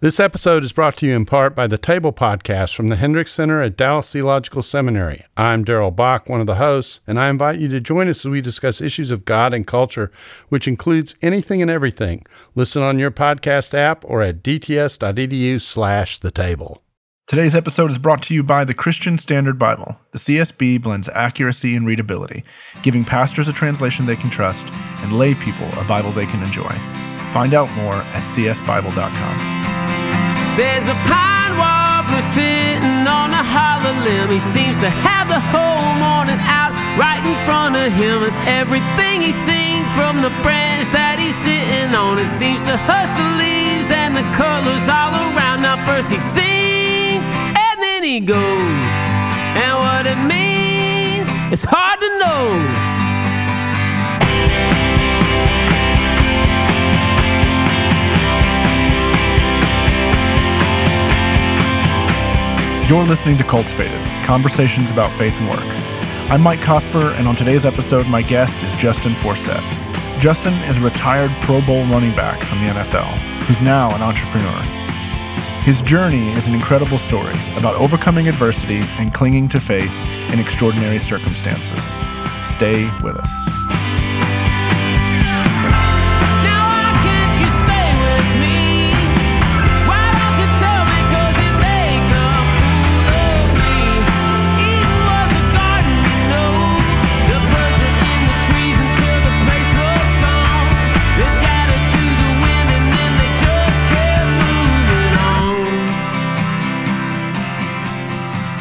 This episode is brought to you in part by the Table Podcast from the Hendricks Center at Dallas Theological Seminary. I'm Darrell Bach, one of the hosts, and I invite you to join us as we discuss issues of God and culture, which includes anything and everything. Listen on your podcast app or at dts.edu/thetable. Today's episode is brought to you by the Christian Standard Bible. The CSB blends accuracy and readability, giving pastors a translation they can trust and lay people a Bible they can enjoy. Find out more at csbible.com. There's a pine warbler sitting on a hollow limb. He seems to have the whole morning out right in front of him. And everything he sings from the branch that he's sitting on, it seems to hush the leaves and the colors all around. Now first he sings and then he goes, and what it means, it's hard to know. You're listening to Cultivated, conversations about faith and work. I'm Mike Cosper, and on today's episode, my guest is Justin Forsett. Justin is a retired Pro Bowl running back from the NFL, who's now an entrepreneur. His journey is an incredible story about overcoming adversity and clinging to faith in extraordinary circumstances. Stay with us.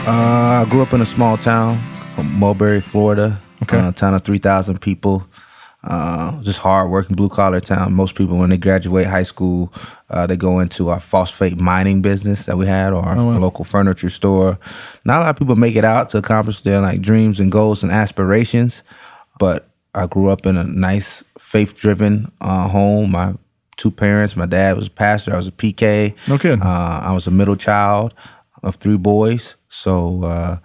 I grew up in a small town, Mulberry, Florida, a town of 3,000 people, just hard-working, blue-collar town. Most people, when they graduate high school, they go into our phosphate mining business that we had, or our local furniture store. Not a lot of people make it out to accomplish their like dreams and goals and aspirations, but I grew up in a nice, faith-driven home. My two parents, my dad was a pastor, I was a PK. No kidding. I was a middle child of three boys. So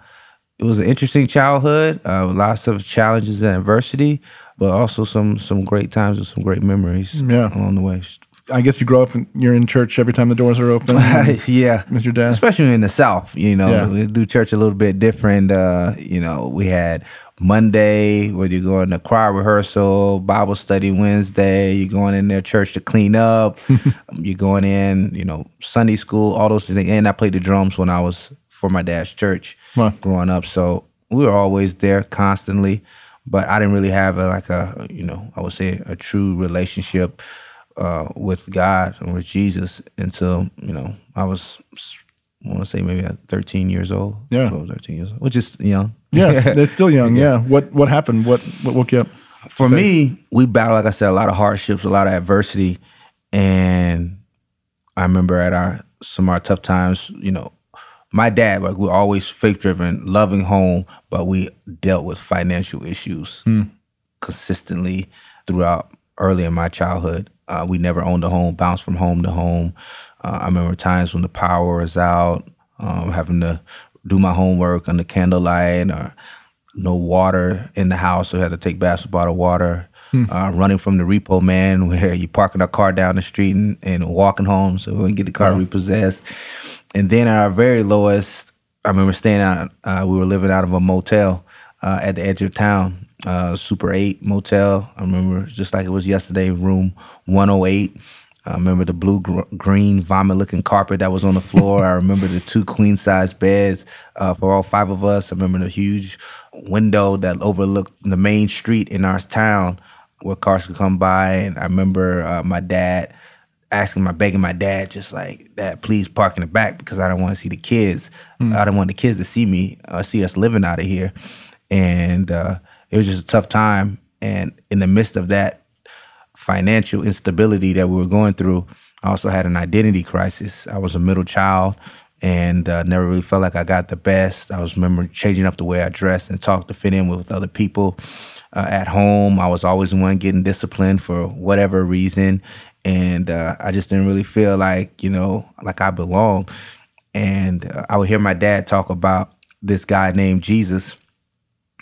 it was an interesting childhood, lots of challenges and adversity, but also some great times and some great memories along the way. I guess you grow up and you're in church every time the doors are open. Yeah. With your dad. Especially in the South, you know, we do church a little bit different. You know, we had Monday where you're going to choir rehearsal, Bible study Wednesday, you're going in their church to clean up, you're going in, you know, Sunday school, all those things. And I played the drums when I was for my dad's church growing up. So we were always there constantly, but I didn't really have I would say a true relationship with God and with Jesus until, you know, I was, I want to say maybe at 13 years old. Yeah. 12, 13 years old, which is young. Yeah, they're still young, yeah. What happened? What woke you up? For me, we battled, like I said, a lot of hardships, a lot of adversity. And I remember at some of our tough times, you know, my dad, like, we're always faith-driven, loving home, but we dealt with financial issues consistently throughout early in my childhood. We never owned a home, bounced from home to home. I remember times when the power was out, having to do my homework under candlelight, or no water in the house, so we had to take baths with bottled water. Running from the repo man, where you're parking our car down the street and walking home so we wouldn't get the car repossessed. And then at our very lowest, I remember staying out, we were living out of a motel at the edge of town, Super 8 motel. I remember just like it was yesterday, room 108. I remember the blue-green vomit-looking carpet that was on the floor. I remember the two queen-size beds for all five of us. I remember the huge window that overlooked the main street in our town where cars could come by. And I remember my dad begging my dad, just like, "Dad, please park in the back because I don't want to see the kids. I don't want the kids to see me, see us living out of here." And it was just a tough time. And in the midst of that financial instability that we were going through, I also had an identity crisis. I was a middle child and never really felt like I got the best. I was remembering changing up the way I dressed and talked to fit in with other people. At home, I was always the one getting disciplined for whatever reason. And I just didn't really feel like, you know, like I belonged. And I would hear my dad talk about this guy named Jesus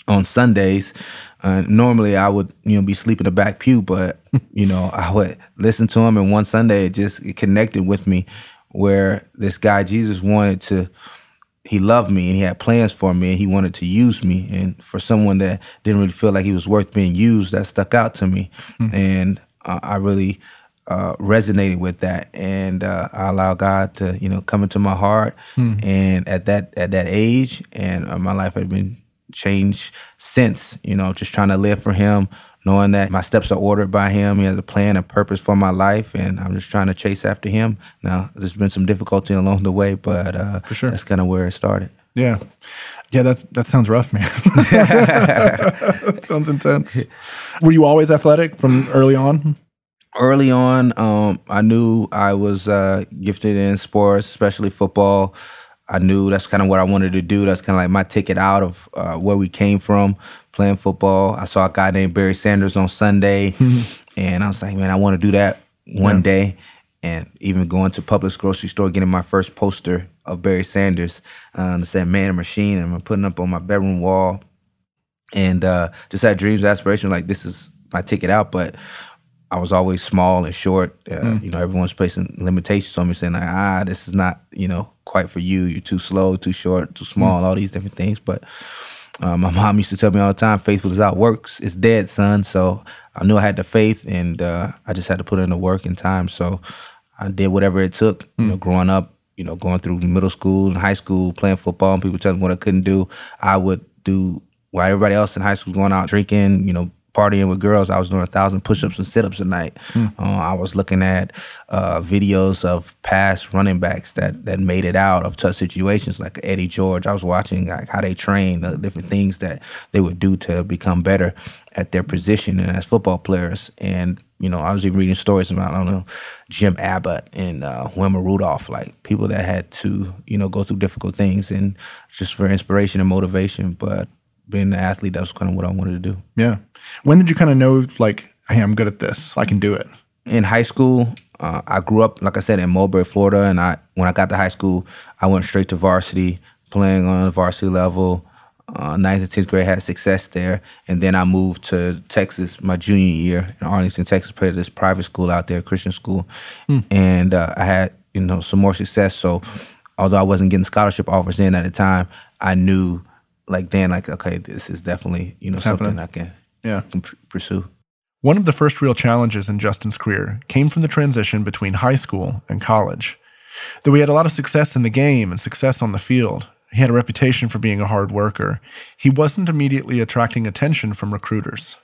on Sundays. Normally I would, you know, be sleeping in the back pew, but, you know, I would listen to him. And one Sunday it connected with me where this guy, Jesus, wanted to, he loved me and he had plans for me and he wanted to use me. And for someone that didn't really feel like he was worth being used, that stuck out to me. Mm-hmm. And I really resonated with that. And I allowed God to, you know, come into my heart. Mm-hmm. And at that age, and my life had been changed since, you know, just trying to live for him, knowing that my steps are ordered by him. He has a plan and purpose for my life, and I'm just trying to chase after him. Now, there's been some difficulty along the way, but for sure, that's kind of where it started. Yeah. Yeah, that sounds rough, man. That sounds intense. Were you always athletic from early on? Early on, I knew I was gifted in sports, especially football. I knew that's kind of what I wanted to do. That's kind of like my ticket out of where we came from, playing football. I saw a guy named Barry Sanders on Sunday, and I was like, man, I want to do that one day. And even going to Publix grocery store, getting my first poster of Barry Sanders, that said Man and Machine, and I'm putting up on my bedroom wall. And just had dreams, aspirations, like this is my ticket out. But I was always small and short. You know, everyone's placing limitations on me, saying like, this is not, you know, quite for you. You're too slow, too short, too small, all these different things. But my mom used to tell me all the time, faith without works is dead, son. So I knew I had the faith, and I just had to put in the work and time. So I did whatever it took, you know, growing up, you know, going through middle school and high school, playing football, and people telling me what I couldn't do. I would do while everybody else in high school was going out drinking, you know, partying with girls, I was doing 1,000 push-ups and sit-ups a night. I was looking at videos of past running backs that made it out of tough situations, like Eddie George. I was watching like how they trained, the different things that they would do to become better at their position and as football players. And, you know, I was even reading stories about, I don't know, Jim Abbott and Wilma Rudolph, like people that had to, you know, go through difficult things, and just for inspiration and motivation. But being an athlete, that was kind of what I wanted to do. Yeah. When did you kind of know, like, hey, I'm good at this. I can do it? In high school, I grew up, like I said, in Mulberry, Florida. And when I got to high school, I went straight to varsity, playing on the varsity level. 9th and 10th grade, had success there. And then I moved to Texas my junior year in Arlington, Texas, played at this private school out there, Christian school. And I had, you know, some more success. So although I wasn't getting scholarship offers in at the time, I knew like, okay, this is definitely, you know, something I can pursue. One of the first real challenges in Justin's career came from the transition between high school and college. Though he had a lot of success in the game and success on the field, he had a reputation for being a hard worker. He wasn't immediately attracting attention from recruiters.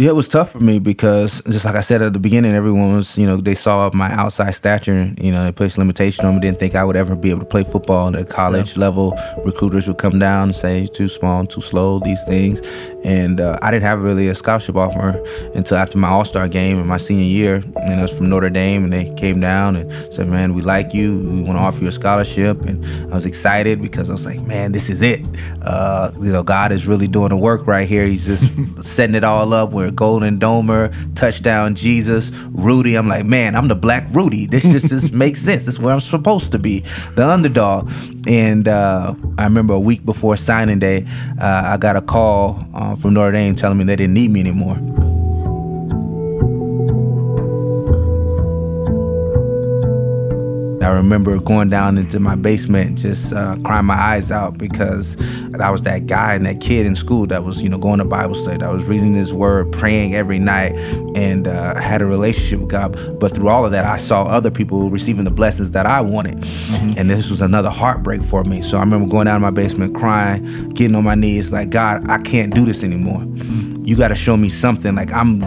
Yeah, it was tough for me because, just like I said at the beginning, everyone was, you know, they saw my outside stature, you know, they placed limitation on me, didn't think I would ever be able to play football at a college level. Recruiters would come down and say, too small, too slow, these things. And I didn't have really a scholarship offer until after my All-Star game in my senior year. And I was from Notre Dame, and they came down and said, man, we like you. We want to offer you a scholarship. And I was excited because I was like, man, this is it. You know, God is really doing the work right here. He's just setting it all up where Golden Domer, touchdown Jesus, Rudy. I'm like, man, I'm the black Rudy. This just makes sense. This is where I'm supposed to be, the underdog. And I remember a week before signing day, I got a call from Notre Dame telling me they didn't need me anymore. I remember going down into my basement, just crying my eyes out, because I was that guy and that kid in school that was, you know, going to Bible study. I was reading his word, praying every night, and had a relationship with God. But through all of that, I saw other people receiving the blessings that I wanted. And this was another heartbreak for me. So I remember going down to my basement, crying, getting on my knees, like, God, I can't do this anymore. You got to show me something. Like, I'm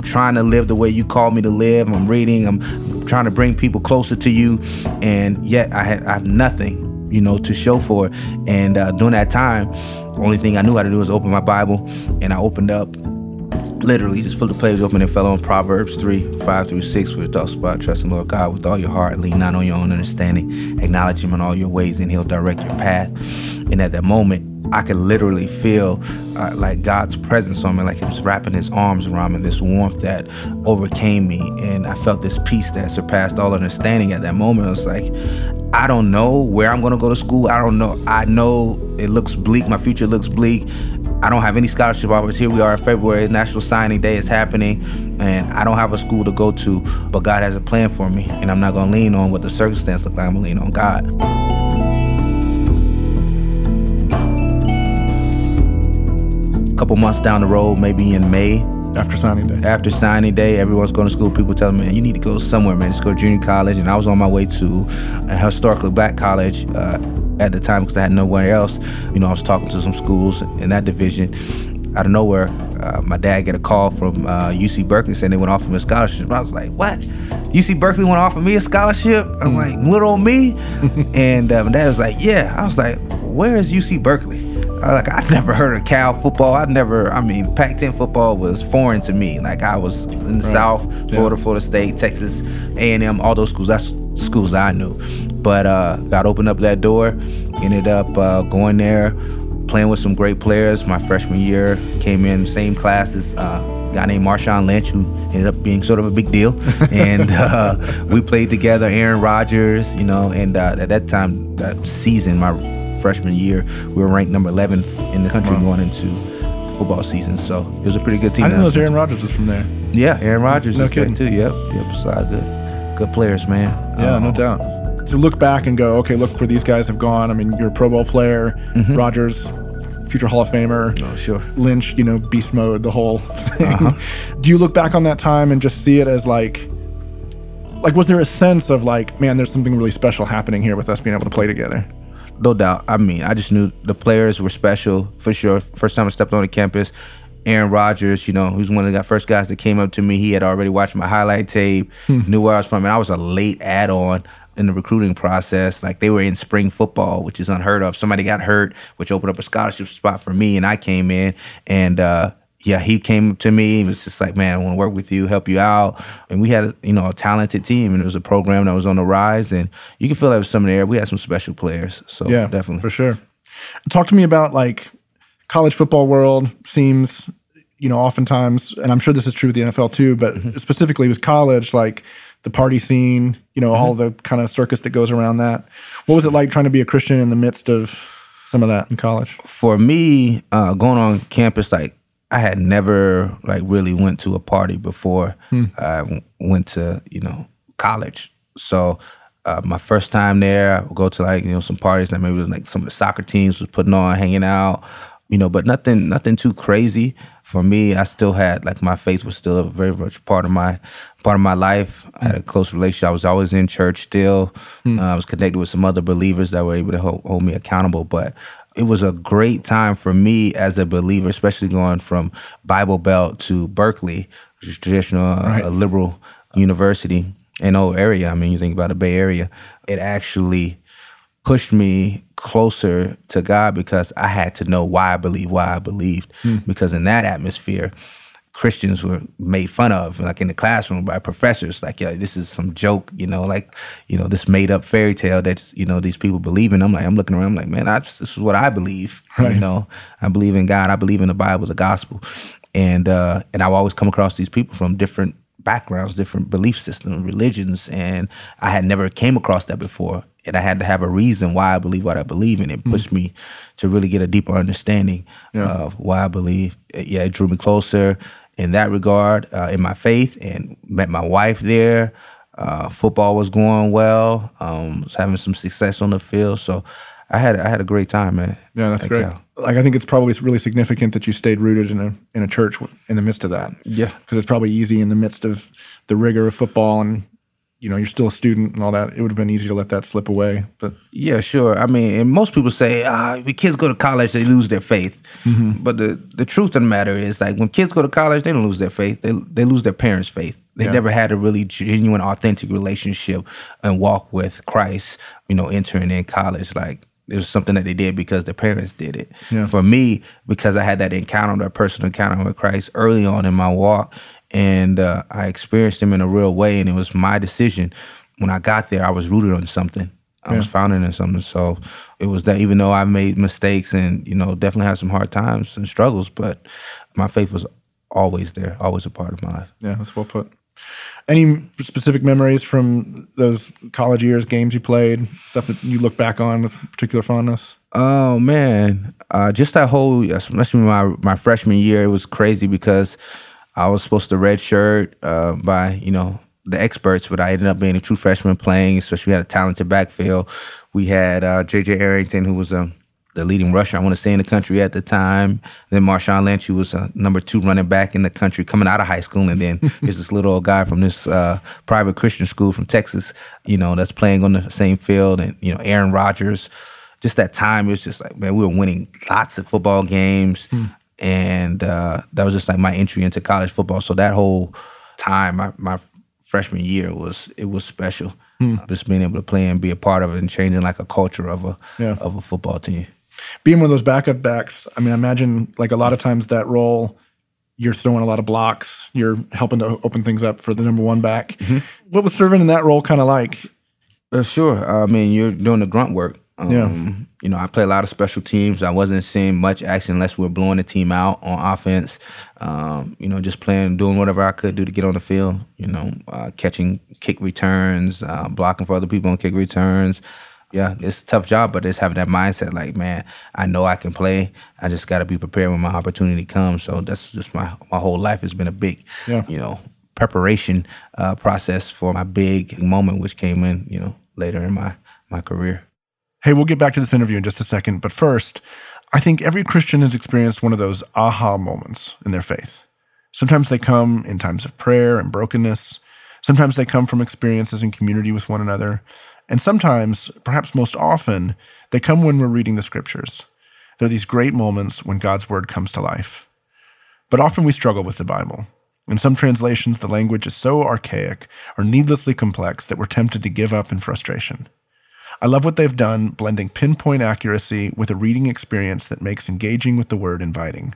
trying to live the way you called me to live. I'm reading, I'm trying to bring people closer to you, and yet I have nothing, you know, to show for it. And during that time, the only thing I knew how to do was open my Bible, and I opened up, literally just flipped the page open and fell on Proverbs 3:5-6, where it talks about trusting Lord God with all your heart, lean not on your own understanding, acknowledge him in all your ways, and he'll direct your path. And at that moment, I could literally feel like God's presence on me, like he was wrapping his arms around me, this warmth that overcame me. And I felt this peace that surpassed all understanding at that moment. I was like, I don't know where I'm going to go to school. I don't know. I know it looks bleak. My future looks bleak. I don't have any scholarship offers. Here we are in February. National Signing Day is happening, and I don't have a school to go to, but God has a plan for me, and I'm not going to lean on what the circumstance looks like. I'm going to lean on God. Couple months down the road, maybe in May. After signing day, everyone's going to school. People tell me, man, you need to go somewhere, man. Just go to junior college. And I was on my way to a historically black college at the time because I had nowhere else. You know, I was talking to some schools in that division. Out of nowhere, my dad got a call from UC Berkeley saying they went off of me a scholarship. I was like, what? UC Berkeley went off of me a scholarship? I'm like, little me? And my dad was like, yeah. I was like, where is UC Berkeley? Like, I'd never heard of Cal football. Pac-10 football was foreign to me. Like, I was in the South, Florida, Florida State, Texas, A&M, all those schools. That's the schools I knew. But God opened up that door, ended up going there, playing with some great players. My freshman year, came in same class as a guy named Marshawn Lynch, who ended up being sort of a big deal. And we played together, Aaron Rodgers, you know, and at that time, that season, my freshman year, we were ranked number 11 in the country going into football season. So it was a pretty good team. I didn't know Aaron Rodgers was from there. Yeah, Aaron Rodgers is there too. Yep. So good players, man. Yeah, no doubt. To look back and go, okay, look where these guys have gone. I mean, you're a Pro Bowl player, Rodgers, future Hall of Famer. Oh, sure. Lynch, you know, beast mode, the whole thing. Do you look back on that time and just see it as like, was there a sense of like, man, there's something really special happening here with us being able to play together? No doubt. I mean, I just knew the players were special for sure. First time I stepped on the campus, Aaron Rodgers, you know, who's one of the first guys that came up to me. He had already watched my highlight tape, knew where I was from, and I was a late add-on in the recruiting process. Like, they were in spring football, which is unheard of. Somebody got hurt, which opened up a scholarship spot for me, and I came in. And he came up to me. He was just like, man, I want to work with you, help you out. And we had, you know, a talented team, and it was a program that was on the rise. And you can feel that with some of the air. We had some special players. So yeah, definitely. For sure. Talk to me about, like, college football world seems, you know, oftentimes, and I'm sure this is true with the NFL too, but specifically with college, like the party scene, you know, all the kind of circus that goes around that. What was it like trying to be a Christian in the midst of some of that in college? For me, going on campus, like, I had never really went to a party before I went to, you know, college. So my first time there, I would go to some parties that maybe was some of the soccer teams was putting on, hanging out, you know, but nothing too crazy. For me, I still had my faith was still a very much part of my life. I had a close relationship. I was always in church still. I was connected with some other believers that were able to hold me accountable, but it was a great time for me as a believer, especially going from Bible Belt to Berkeley, which is traditional liberal university in old area. I mean, you think about the Bay Area. It actually pushed me closer to God because I had to know why I believed. Because in that atmosphere, Christians were made fun of, in the classroom by professors. This is some joke, this made up fairy tale that, these people believe in. I'm looking around, man, this is what I believe. Right. You know, I believe in God. I believe in the Bible, the gospel. And I always come across these people from different backgrounds, different belief systems, religions. And I had never came across that before. And I had to have a reason why I believe what I believe, and it pushed me to really get a deeper understanding of why I believe. It drew me closer in that regard, in my faith, and met my wife there. Football was going well. Was having some success on the field. So I had a great time, man. Yeah, that's great. Cal. I think it's probably really significant that you stayed rooted in a church in the midst of that. Yeah. Because it's probably easy in the midst of the rigor of football and, you know, you're still a student and all that. It would have been easy to let that slip away. But yeah, sure. I mean, and most people say, when kids go to college, they lose their faith. But the truth of the matter is, when kids go to college, they don't lose their faith. They lose their parents' faith. They never had a really genuine, authentic relationship and walk with Christ, entering in college. It was something that they did because their parents did it. Yeah. For me, because I had that personal encounter with Christ early on in my walk, and I experienced him in a real way, and it was my decision. When I got there, I was rooted on something. I was founded on something. So it was that, even though I made mistakes and, definitely had some hard times and struggles, but my faith was always there, always a part of my life. Yeah, that's well put. Any specific memories from those college years, games you played, stuff that you look back on with particular fondness? Oh, man. Just that whole, especially my freshman year, it was crazy because I was supposed to redshirt by, the experts, but I ended up being a true freshman playing, especially we had a talented backfield. We had J.J. Arrington, who was the leading rusher, I want to say, in the country at the time. Then Marshawn Lynch, who was number 2 running back in the country coming out of high school. And then there's this little old guy from this private Christian school from Texas, that's playing on the same field. And, Aaron Rodgers. Just that time, it was just like, man, we were winning lots of football games. And that was just like my entry into college football. So that whole time, my freshman year, was special. Just being able to play and be a part of it and changing like a culture of a football team. Being one of those backup backs, I mean, I imagine like a lot of times that role, you're throwing a lot of blocks. You're helping to open things up for the number 1 back. What was serving in that role kind of like? Sure. I mean, you're doing the grunt work. I play a lot of special teams. I wasn't seeing much action unless we were blowing the team out on offense. Just playing, doing whatever I could do to get on the field. Catching kick returns, blocking for other people on kick returns. Yeah, it's a tough job, but it's having that mindset like, man, I know I can play. I just got to be prepared when my opportunity comes. So that's just my whole life has been a big, preparation process for my big moment, which came in, later in my career. Hey, we'll get back to this interview in just a second, but first, I think every Christian has experienced one of those aha moments in their faith. Sometimes they come in times of prayer and brokenness. Sometimes they come from experiences in community with one another. And sometimes, perhaps most often, they come when we're reading the scriptures. There are these great moments when God's word comes to life. But often we struggle with the Bible. In some translations, the language is so archaic or needlessly complex that we're tempted to give up in frustration. I love what they've done, blending pinpoint accuracy with a reading experience that makes engaging with the Word inviting.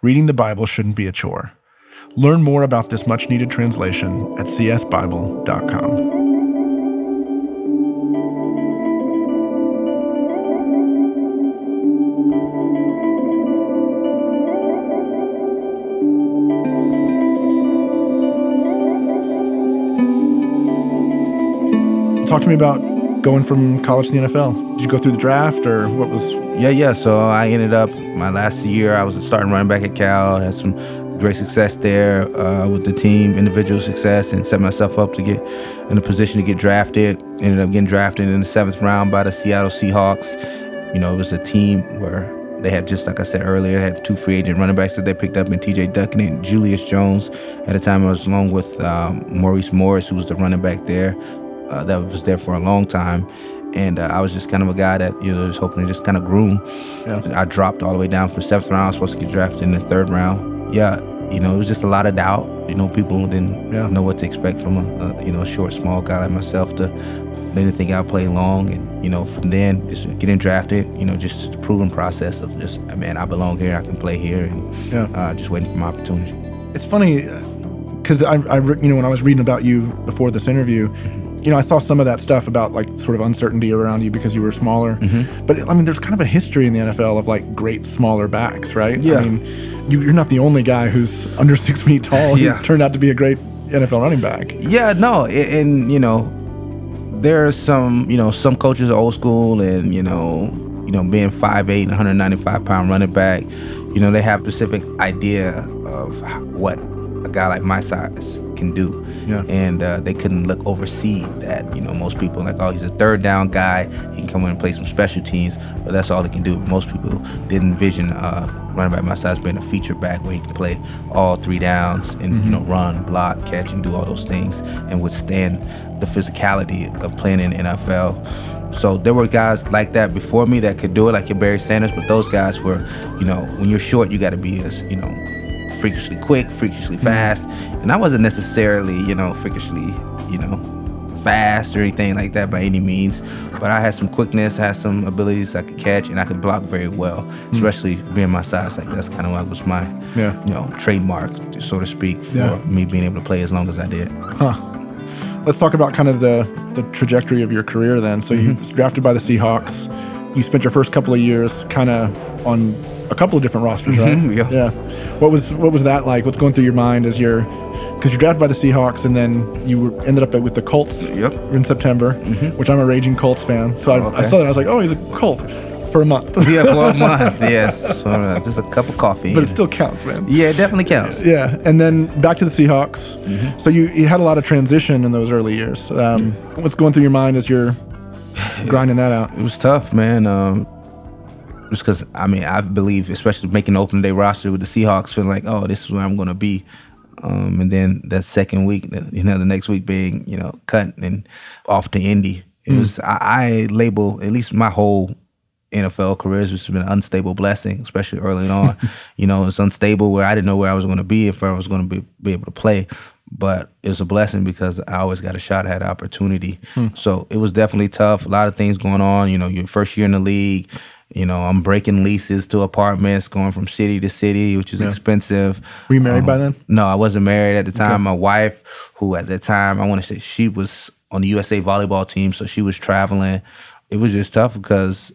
Reading the Bible shouldn't be a chore. Learn more about this much-needed translation at csbible.com. Talk to me about going from college to the NFL. Did you go through the draft or what was... Yeah. So I ended up, my last year, I was a starting running back at Cal. I had some great success there with the team, individual success, and set myself up to get in a position to get drafted. Ended up getting drafted in the 7th round by the Seattle Seahawks. It was a team where they had, just like I said earlier, they had 2 free agent running backs that they picked up in TJ Duckett and Julius Jones. At the time, I was along with Maurice Morris, who was the running back there. That was there for a long time. And I was just kind of a guy that, was hoping to just kind of groom. Yeah. I dropped all the way down from the 7th round. I was supposed to get drafted in the 3rd round. Yeah, it was just a lot of doubt. People didn't know what to expect from a short, small guy like myself. They didn't think I'd play long. And, from then, just getting drafted, just the proven process of just, man, I belong here, I can play here, and just waiting for my opportunity. It's funny, because I when I was reading about you before this interview, I saw some of that stuff about like sort of uncertainty around you because you were smaller. But I mean, there's kind of a history in the NFL of like great smaller backs, right? Yeah. I mean, you're not the only guy who's under 6 feet tall who turned out to be a great NFL running back. Yeah, no. And, there are some coaches are old school and, being 5'8", 195-pound running back, they have specific idea of what a guy like my size can do. Yeah. And they couldn't oversee that. Most people like, oh, he's a 3rd down guy. He can come in and play some special teams, but that's all he can do. Most people didn't envision running back my size being a feature back where he can play all 3 downs and run, block, catch, and do all those things and withstand the physicality of playing in the NFL. So there were guys like that before me that could do it, like your Barry Sanders, but those guys were, when you're short, you got to be as, freakishly quick, freakishly fast. And I wasn't necessarily, freakishly, fast or anything like that by any means. But I had some quickness, I had some abilities I could catch, and I could block very well, especially being my size. Like, that's kind of what was my, trademark, so to speak, for me being able to play as long as I did. Let's talk about kind of the trajectory of your career then. So you was drafted by the Seahawks. You spent your first couple of years kind of on a couple of different rosters, right? Yeah. What was that like? What's going through your mind as because you're drafted by the Seahawks and then you ended up with the Colts in September, which I'm a raging Colts fan. So I saw that and I was like, oh, he's a Colt. for a month. Yeah, for a month, yes. Just a cup of coffee. But it still counts, man. Yeah, it definitely counts. Yeah, and then back to the Seahawks. Mm-hmm. So you had a lot of transition in those early years. What's going through your mind as you're grinding that out? It was tough, man. Just because, I mean, I believe, especially making an open day roster with the Seahawks, feeling like, oh, this is where I'm going to be. And then that second week, the next week being, cut and off to Indy. It was, I label, at least my whole NFL career, which has been an unstable blessing, especially early on. It's unstable where I didn't know where I was going to be, if I was going to be able to play. But it was a blessing because I always got a shot, had opportunity. So it was definitely tough. A lot of things going on. Your first year in the league, I'm breaking leases to apartments, going from city to city, which is expensive. Were you married by then? No, I wasn't married at the time. Okay. My wife, who at the time, I want to say she was on the USA volleyball team, so she was traveling. It was just tough because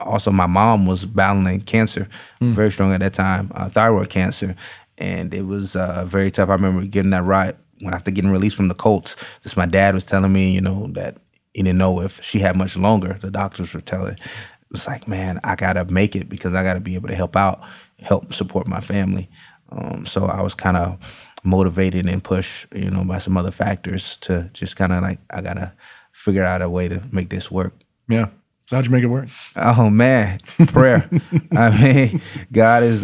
also my mom was battling cancer, very strong at that time, thyroid cancer. And it was very tough. I remember getting that ride when after getting released from the Colts. Just my dad was telling me, that he didn't know if she had much longer. The doctors were telling. It's like, man, I got to make it because I got to be able to help out, help support my family. So I was kind of motivated and pushed, by some other factors to just kind of like, I got to figure out a way to make this work. Yeah. So how'd you make it work? Oh, man, prayer. I mean, God is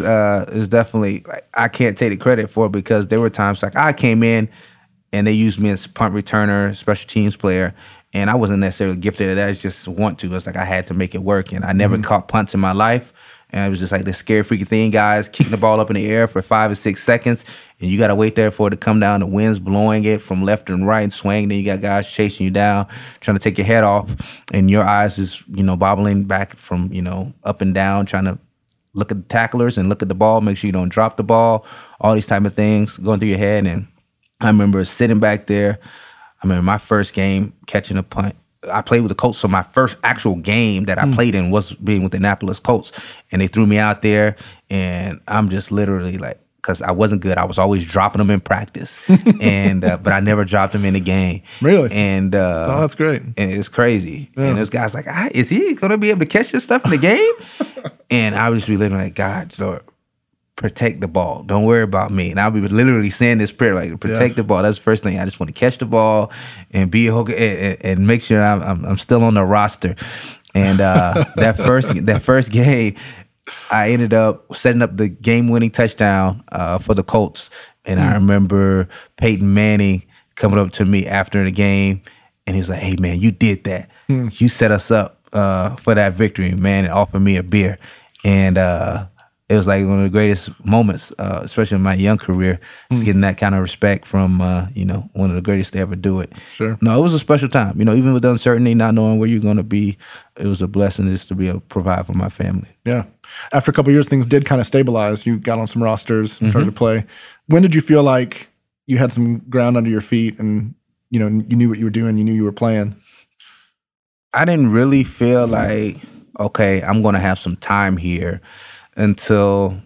definitely, like, I can't take the credit for it because there were times like I came in and they used me as punt returner, special teams player. And I wasn't necessarily gifted at that. It's just want to. It's like I had to make it work. And I never caught punts in my life. And it was just like this scary, freaky thing, guys, kicking the ball up in the air for 5 or 6 seconds. And you got to wait there for it to come down. The wind's blowing it from left and right and swaying. Then you got guys chasing you down, trying to take your head off. And your eyes is, bobbling back from, up and down, trying to look at the tacklers and look at the ball, make sure you don't drop the ball, all these type of things going through your head. And I remember sitting back there. I mean, my first game catching a punt, I played with the Colts, so my first actual game that I played in was being with the Indianapolis Colts, and they threw me out there, and I'm just literally like, because I wasn't good. I was always dropping them in practice, and but I never dropped them in the game. Really? And oh, that's great. And it's crazy. Yeah. And this guy's like, is he going to be able to catch this stuff in the game? And I was just reliving like, God, Lord, protect the ball. Don't worry about me. And I'll be literally saying this prayer, like, protect the ball. That's the first thing. I just want to catch the ball and be and make sure I'm still on the roster. And that first game, I ended up setting up the game-winning touchdown for the Colts. And I remember Peyton Manning coming up to me after the game, and he was like, hey, man, you did that. You set us up for that victory, man, and offered me a beer. And it was like one of the greatest moments, especially in my young career, just getting that kind of respect from, one of the greatest to ever do it. Sure. No, it was a special time. Even with uncertainty, not knowing where you're going to be, it was a blessing just to be able to provide for my family. Yeah. After a couple of years, things did kind of stabilize. You got on some rosters, started to play. When did you feel like you had some ground under your feet and, you knew what you were doing, you knew you were playing? I didn't really feel like, okay, I'm going to have some time here. Until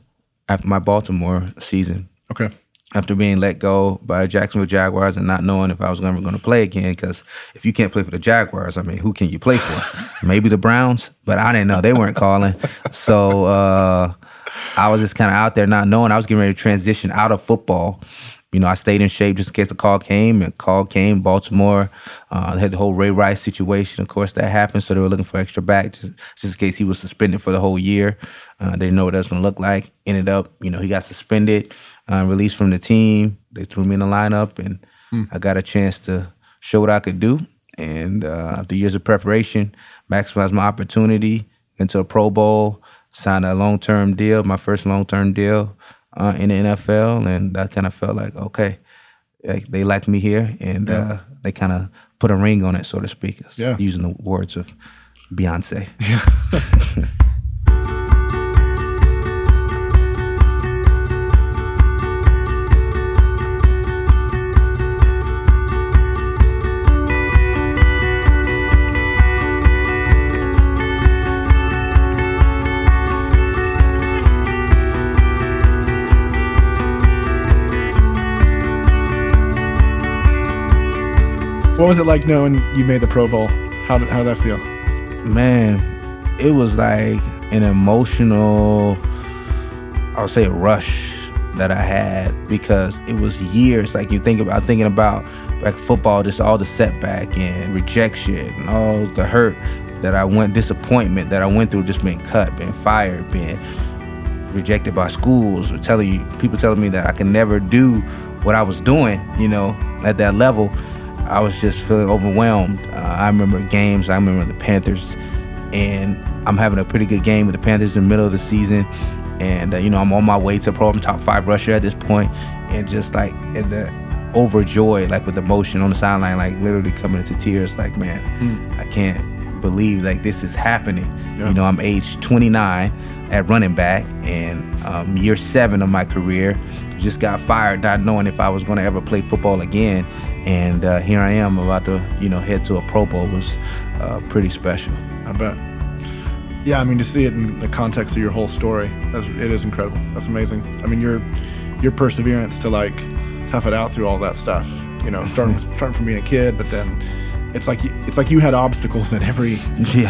after my Baltimore season. Okay. After being let go by Jacksonville Jaguars and not knowing if I was ever going to play again, because if you can't play for the Jaguars, I mean, who can you play for? Maybe the Browns, but I didn't know. They weren't calling. So I was just kind of out there not knowing. I was getting ready to transition out of football. I stayed in shape just in case the call came, and Baltimore. They had the whole Ray Rice situation. Of course, that happened, so they were looking for extra back just in case he was suspended for the whole year. They didn't know what that was going to look like. Ended up, he got suspended, released from the team. They threw me in the lineup, and I got a chance to show what I could do. And after years of preparation, maximized my opportunity, went to a Pro Bowl, signed a long-term deal, my first long-term deal. In the NFL, and I kind of felt like, okay, like they like me here, and they kind of put a ring on it, so to speak, using the words of Beyonce. Yeah. What was it like knowing you made the Pro Bowl? How'd that feel? Man, it was like an emotional, I would say, rush that I had, because it was years. Like, you think about like football, just all the setback and rejection and all the hurt that I went, disappointment that I went through, just being cut, being fired, being rejected by schools, or people telling me that I could never do what I was doing, you know, at that level. I was just feeling overwhelmed. I remember games, I remember the Panthers, and I'm having a pretty good game with the Panthers in the middle of the season, and you know, I'm on my way to I'm top 5 rusher at this point, and just like in the overjoyed, like with emotion on the sideline, like literally coming into tears, like, man, I can't believe like this is happening. Yeah. You know, I'm age 29 at running back, and year 7 of my career, just got fired, not knowing if I was going to ever play football again, and here I am about to, you know, head to a Pro Bowl. It was pretty special. I bet. Yeah, I mean, to see it in the context of your whole story, it is incredible. That's amazing. I mean, your perseverance to like tough it out through all that stuff, you know, starting from being a kid, but then it's like you had obstacles at every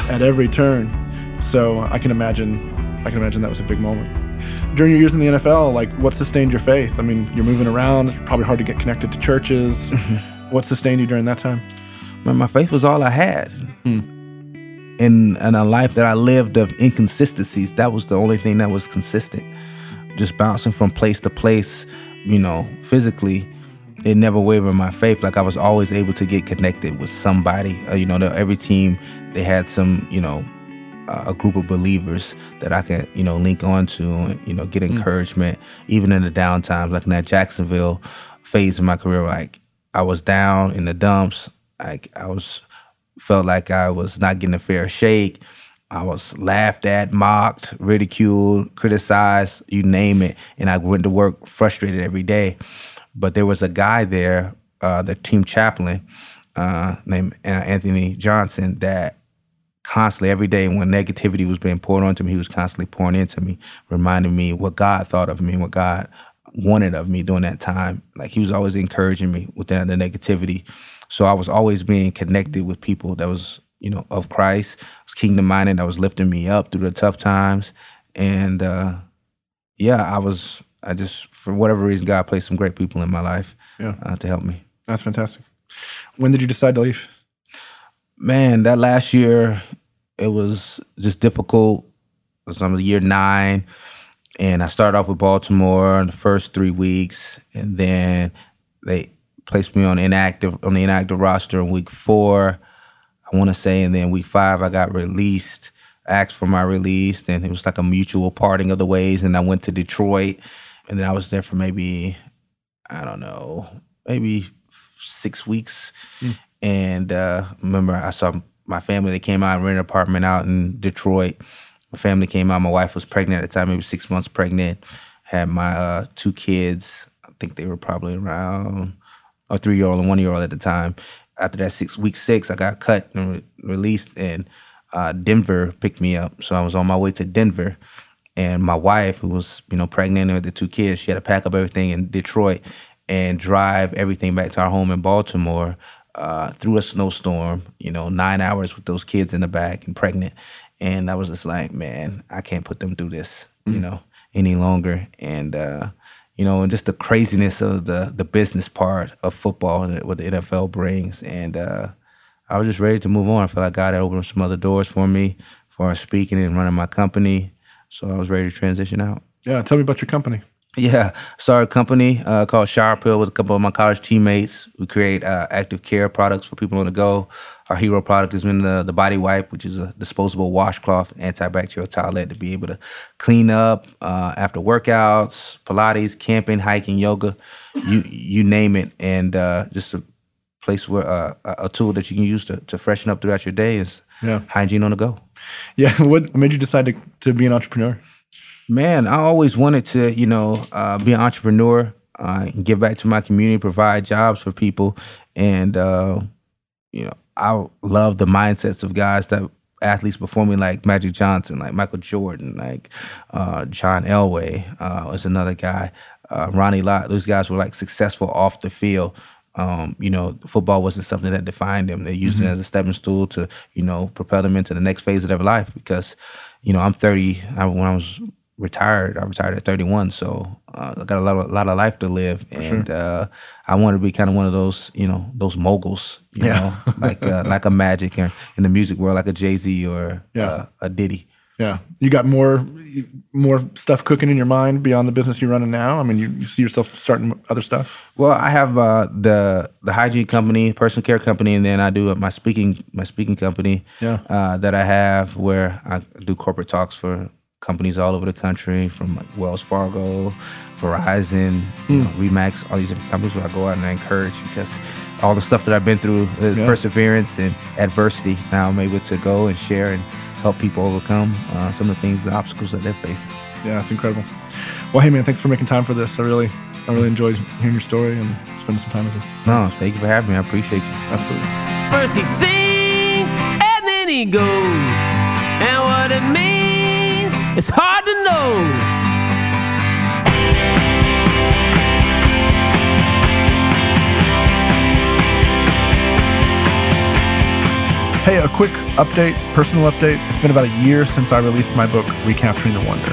at every turn. So I can imagine that was a big moment. During your years in the NFL, like, what sustained your faith? I mean, you're moving around, it's probably hard to get connected to churches. What sustained you during that time? Man, my faith was all I had. In a life that I lived of inconsistencies, that was the only thing that was consistent. Just bouncing from place to place, you know, physically, it never wavered my faith. Like, I was always able to get connected with somebody. You know, every team, they had some, you know, a group of believers that I could, you know, link onto and, you know, get encouragement, even in the down times. Like in that Jacksonville phase of my career, like, I was down in the dumps. Like, I was, felt like I was not getting a fair shake. I was laughed at, mocked, ridiculed, criticized, you name it. And I went to work frustrated every day. But there was a guy there, the team chaplain, named Anthony Johnson, that constantly, every day, when negativity was being poured onto me, he was constantly pouring into me, reminding me what God thought of me and what God wanted of me during that time. Like, he was always encouraging me within the negativity. So I was always being connected with people that was, you know, of Christ, was kingdom-minded, that was lifting me up through the tough times. And I just, for whatever reason, God placed some great people in my life to help me. That's fantastic. When did you decide to leave? Man, that last year, it was just difficult. It was year 9, and I started off with Baltimore in the first 3 weeks, and then they placed me on the inactive roster in week 4, I want to say, and then week 5, I got released. I asked for my release, and it was like a mutual parting of the ways, and I went to Detroit, and then I was there for maybe 6 weeks. And remember, I saw my family. They came out and rented an apartment out in Detroit. My family came out. My wife was pregnant at the time, maybe 6 months pregnant. Had my 2 kids. I think they were probably around a 3-year-old and 1-year-old at the time. After that week 6, I got cut and released, and Denver picked me up. So I was on my way to Denver. And my wife, who was, you know, pregnant with the 2 kids, she had to pack up everything in Detroit and drive everything back to our home in Baltimore. Through a snowstorm, you know, 9 hours with those kids in the back and pregnant. And I was just like, man, I can't put them through this, you know, any longer. And, you know, and just the craziness of the business part of football and what the NFL brings. And I was just ready to move on. I felt like God had opened up some other doors for me as far as speaking and running my company. So I was ready to transition out. Yeah, tell me about your company. Yeah, started a company called Shower Pill with a couple of my college teammates. We create active care products for people on the go. Our hero product has been the body wipe, which is a disposable washcloth, antibacterial towelette to be able to clean up after workouts, Pilates, camping, hiking, yoga, you name it. And just a place where a tool that you can use to freshen up throughout your day is hygiene on the go. Yeah, what made you decide to be an entrepreneur? Man, I always wanted to, you know, be an entrepreneur, and give back to my community, provide jobs for people. And, you know, I love the mindsets of guys that athletes before me, like Magic Johnson, like Michael Jordan, like John Elway was another guy, Ronnie Lott. Those guys were like successful off the field. You know, football wasn't something that defined them. They used it as a stepping stool to, you know, propel them into the next phase of their life. Because, you know, I'm 30. When I was retired, I retired at 31. So I got a lot of life to live. I wanted to be kind of one of those, you know, those moguls, you know, like a Magic, or in the music world, like a Jay-Z or a Diddy. Yeah. You got more stuff cooking in your mind beyond the business you're running now? I mean, you see yourself starting other stuff? Well, I have the hygiene company, personal care company, and then I do my speaking company that I have, where I do corporate talks for companies all over the country, from like Wells Fargo, Verizon, you know, Remax, all these different companies where I go out and I encourage, because all the stuff that I've been through, perseverance and adversity, now I'm able to go and share and help people overcome some of the things, the obstacles that they're facing. Yeah, that's incredible. Well, hey man, thanks for making time for this. I really enjoyed hearing your story and spending some time with us. No, thank you for having me. I appreciate you. Absolutely. First he sings and then he goes, and what it means it's hard to know. Hey, a quick update, personal update. It's been about a year since I released my book, Recapturing the Wonder.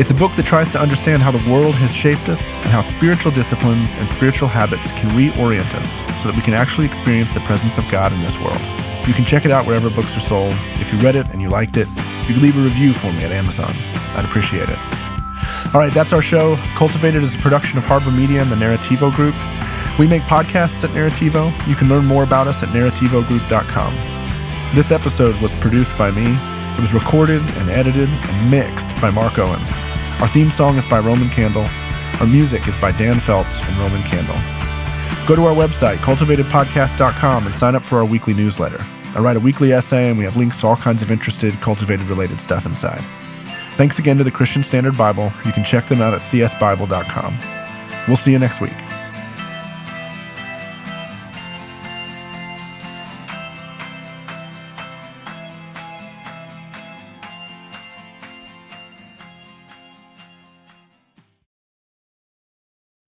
It's a book that tries to understand how the world has shaped us and how spiritual disciplines and spiritual habits can reorient us so that we can actually experience the presence of God in this world. You can check it out wherever books are sold. If you read it and you liked it, you can leave a review for me at Amazon. I'd appreciate it. All right, that's our show. Cultivated is a production of Harbor Media and the Narrativo Group. We make podcasts at Narrativo. You can learn more about us at narrativogroup.com. This episode was produced by me. It was recorded and edited and mixed by Mark Owens. Our theme song is by Roman Candle. Our music is by Dan Phelps and Roman Candle. Go to our website, cultivatedpodcast.com, and sign up for our weekly newsletter. I write a weekly essay, and we have links to all kinds of interested, Cultivated-related stuff inside. Thanks again to the Christian Standard Bible. You can check them out at csbible.com. We'll see you next week.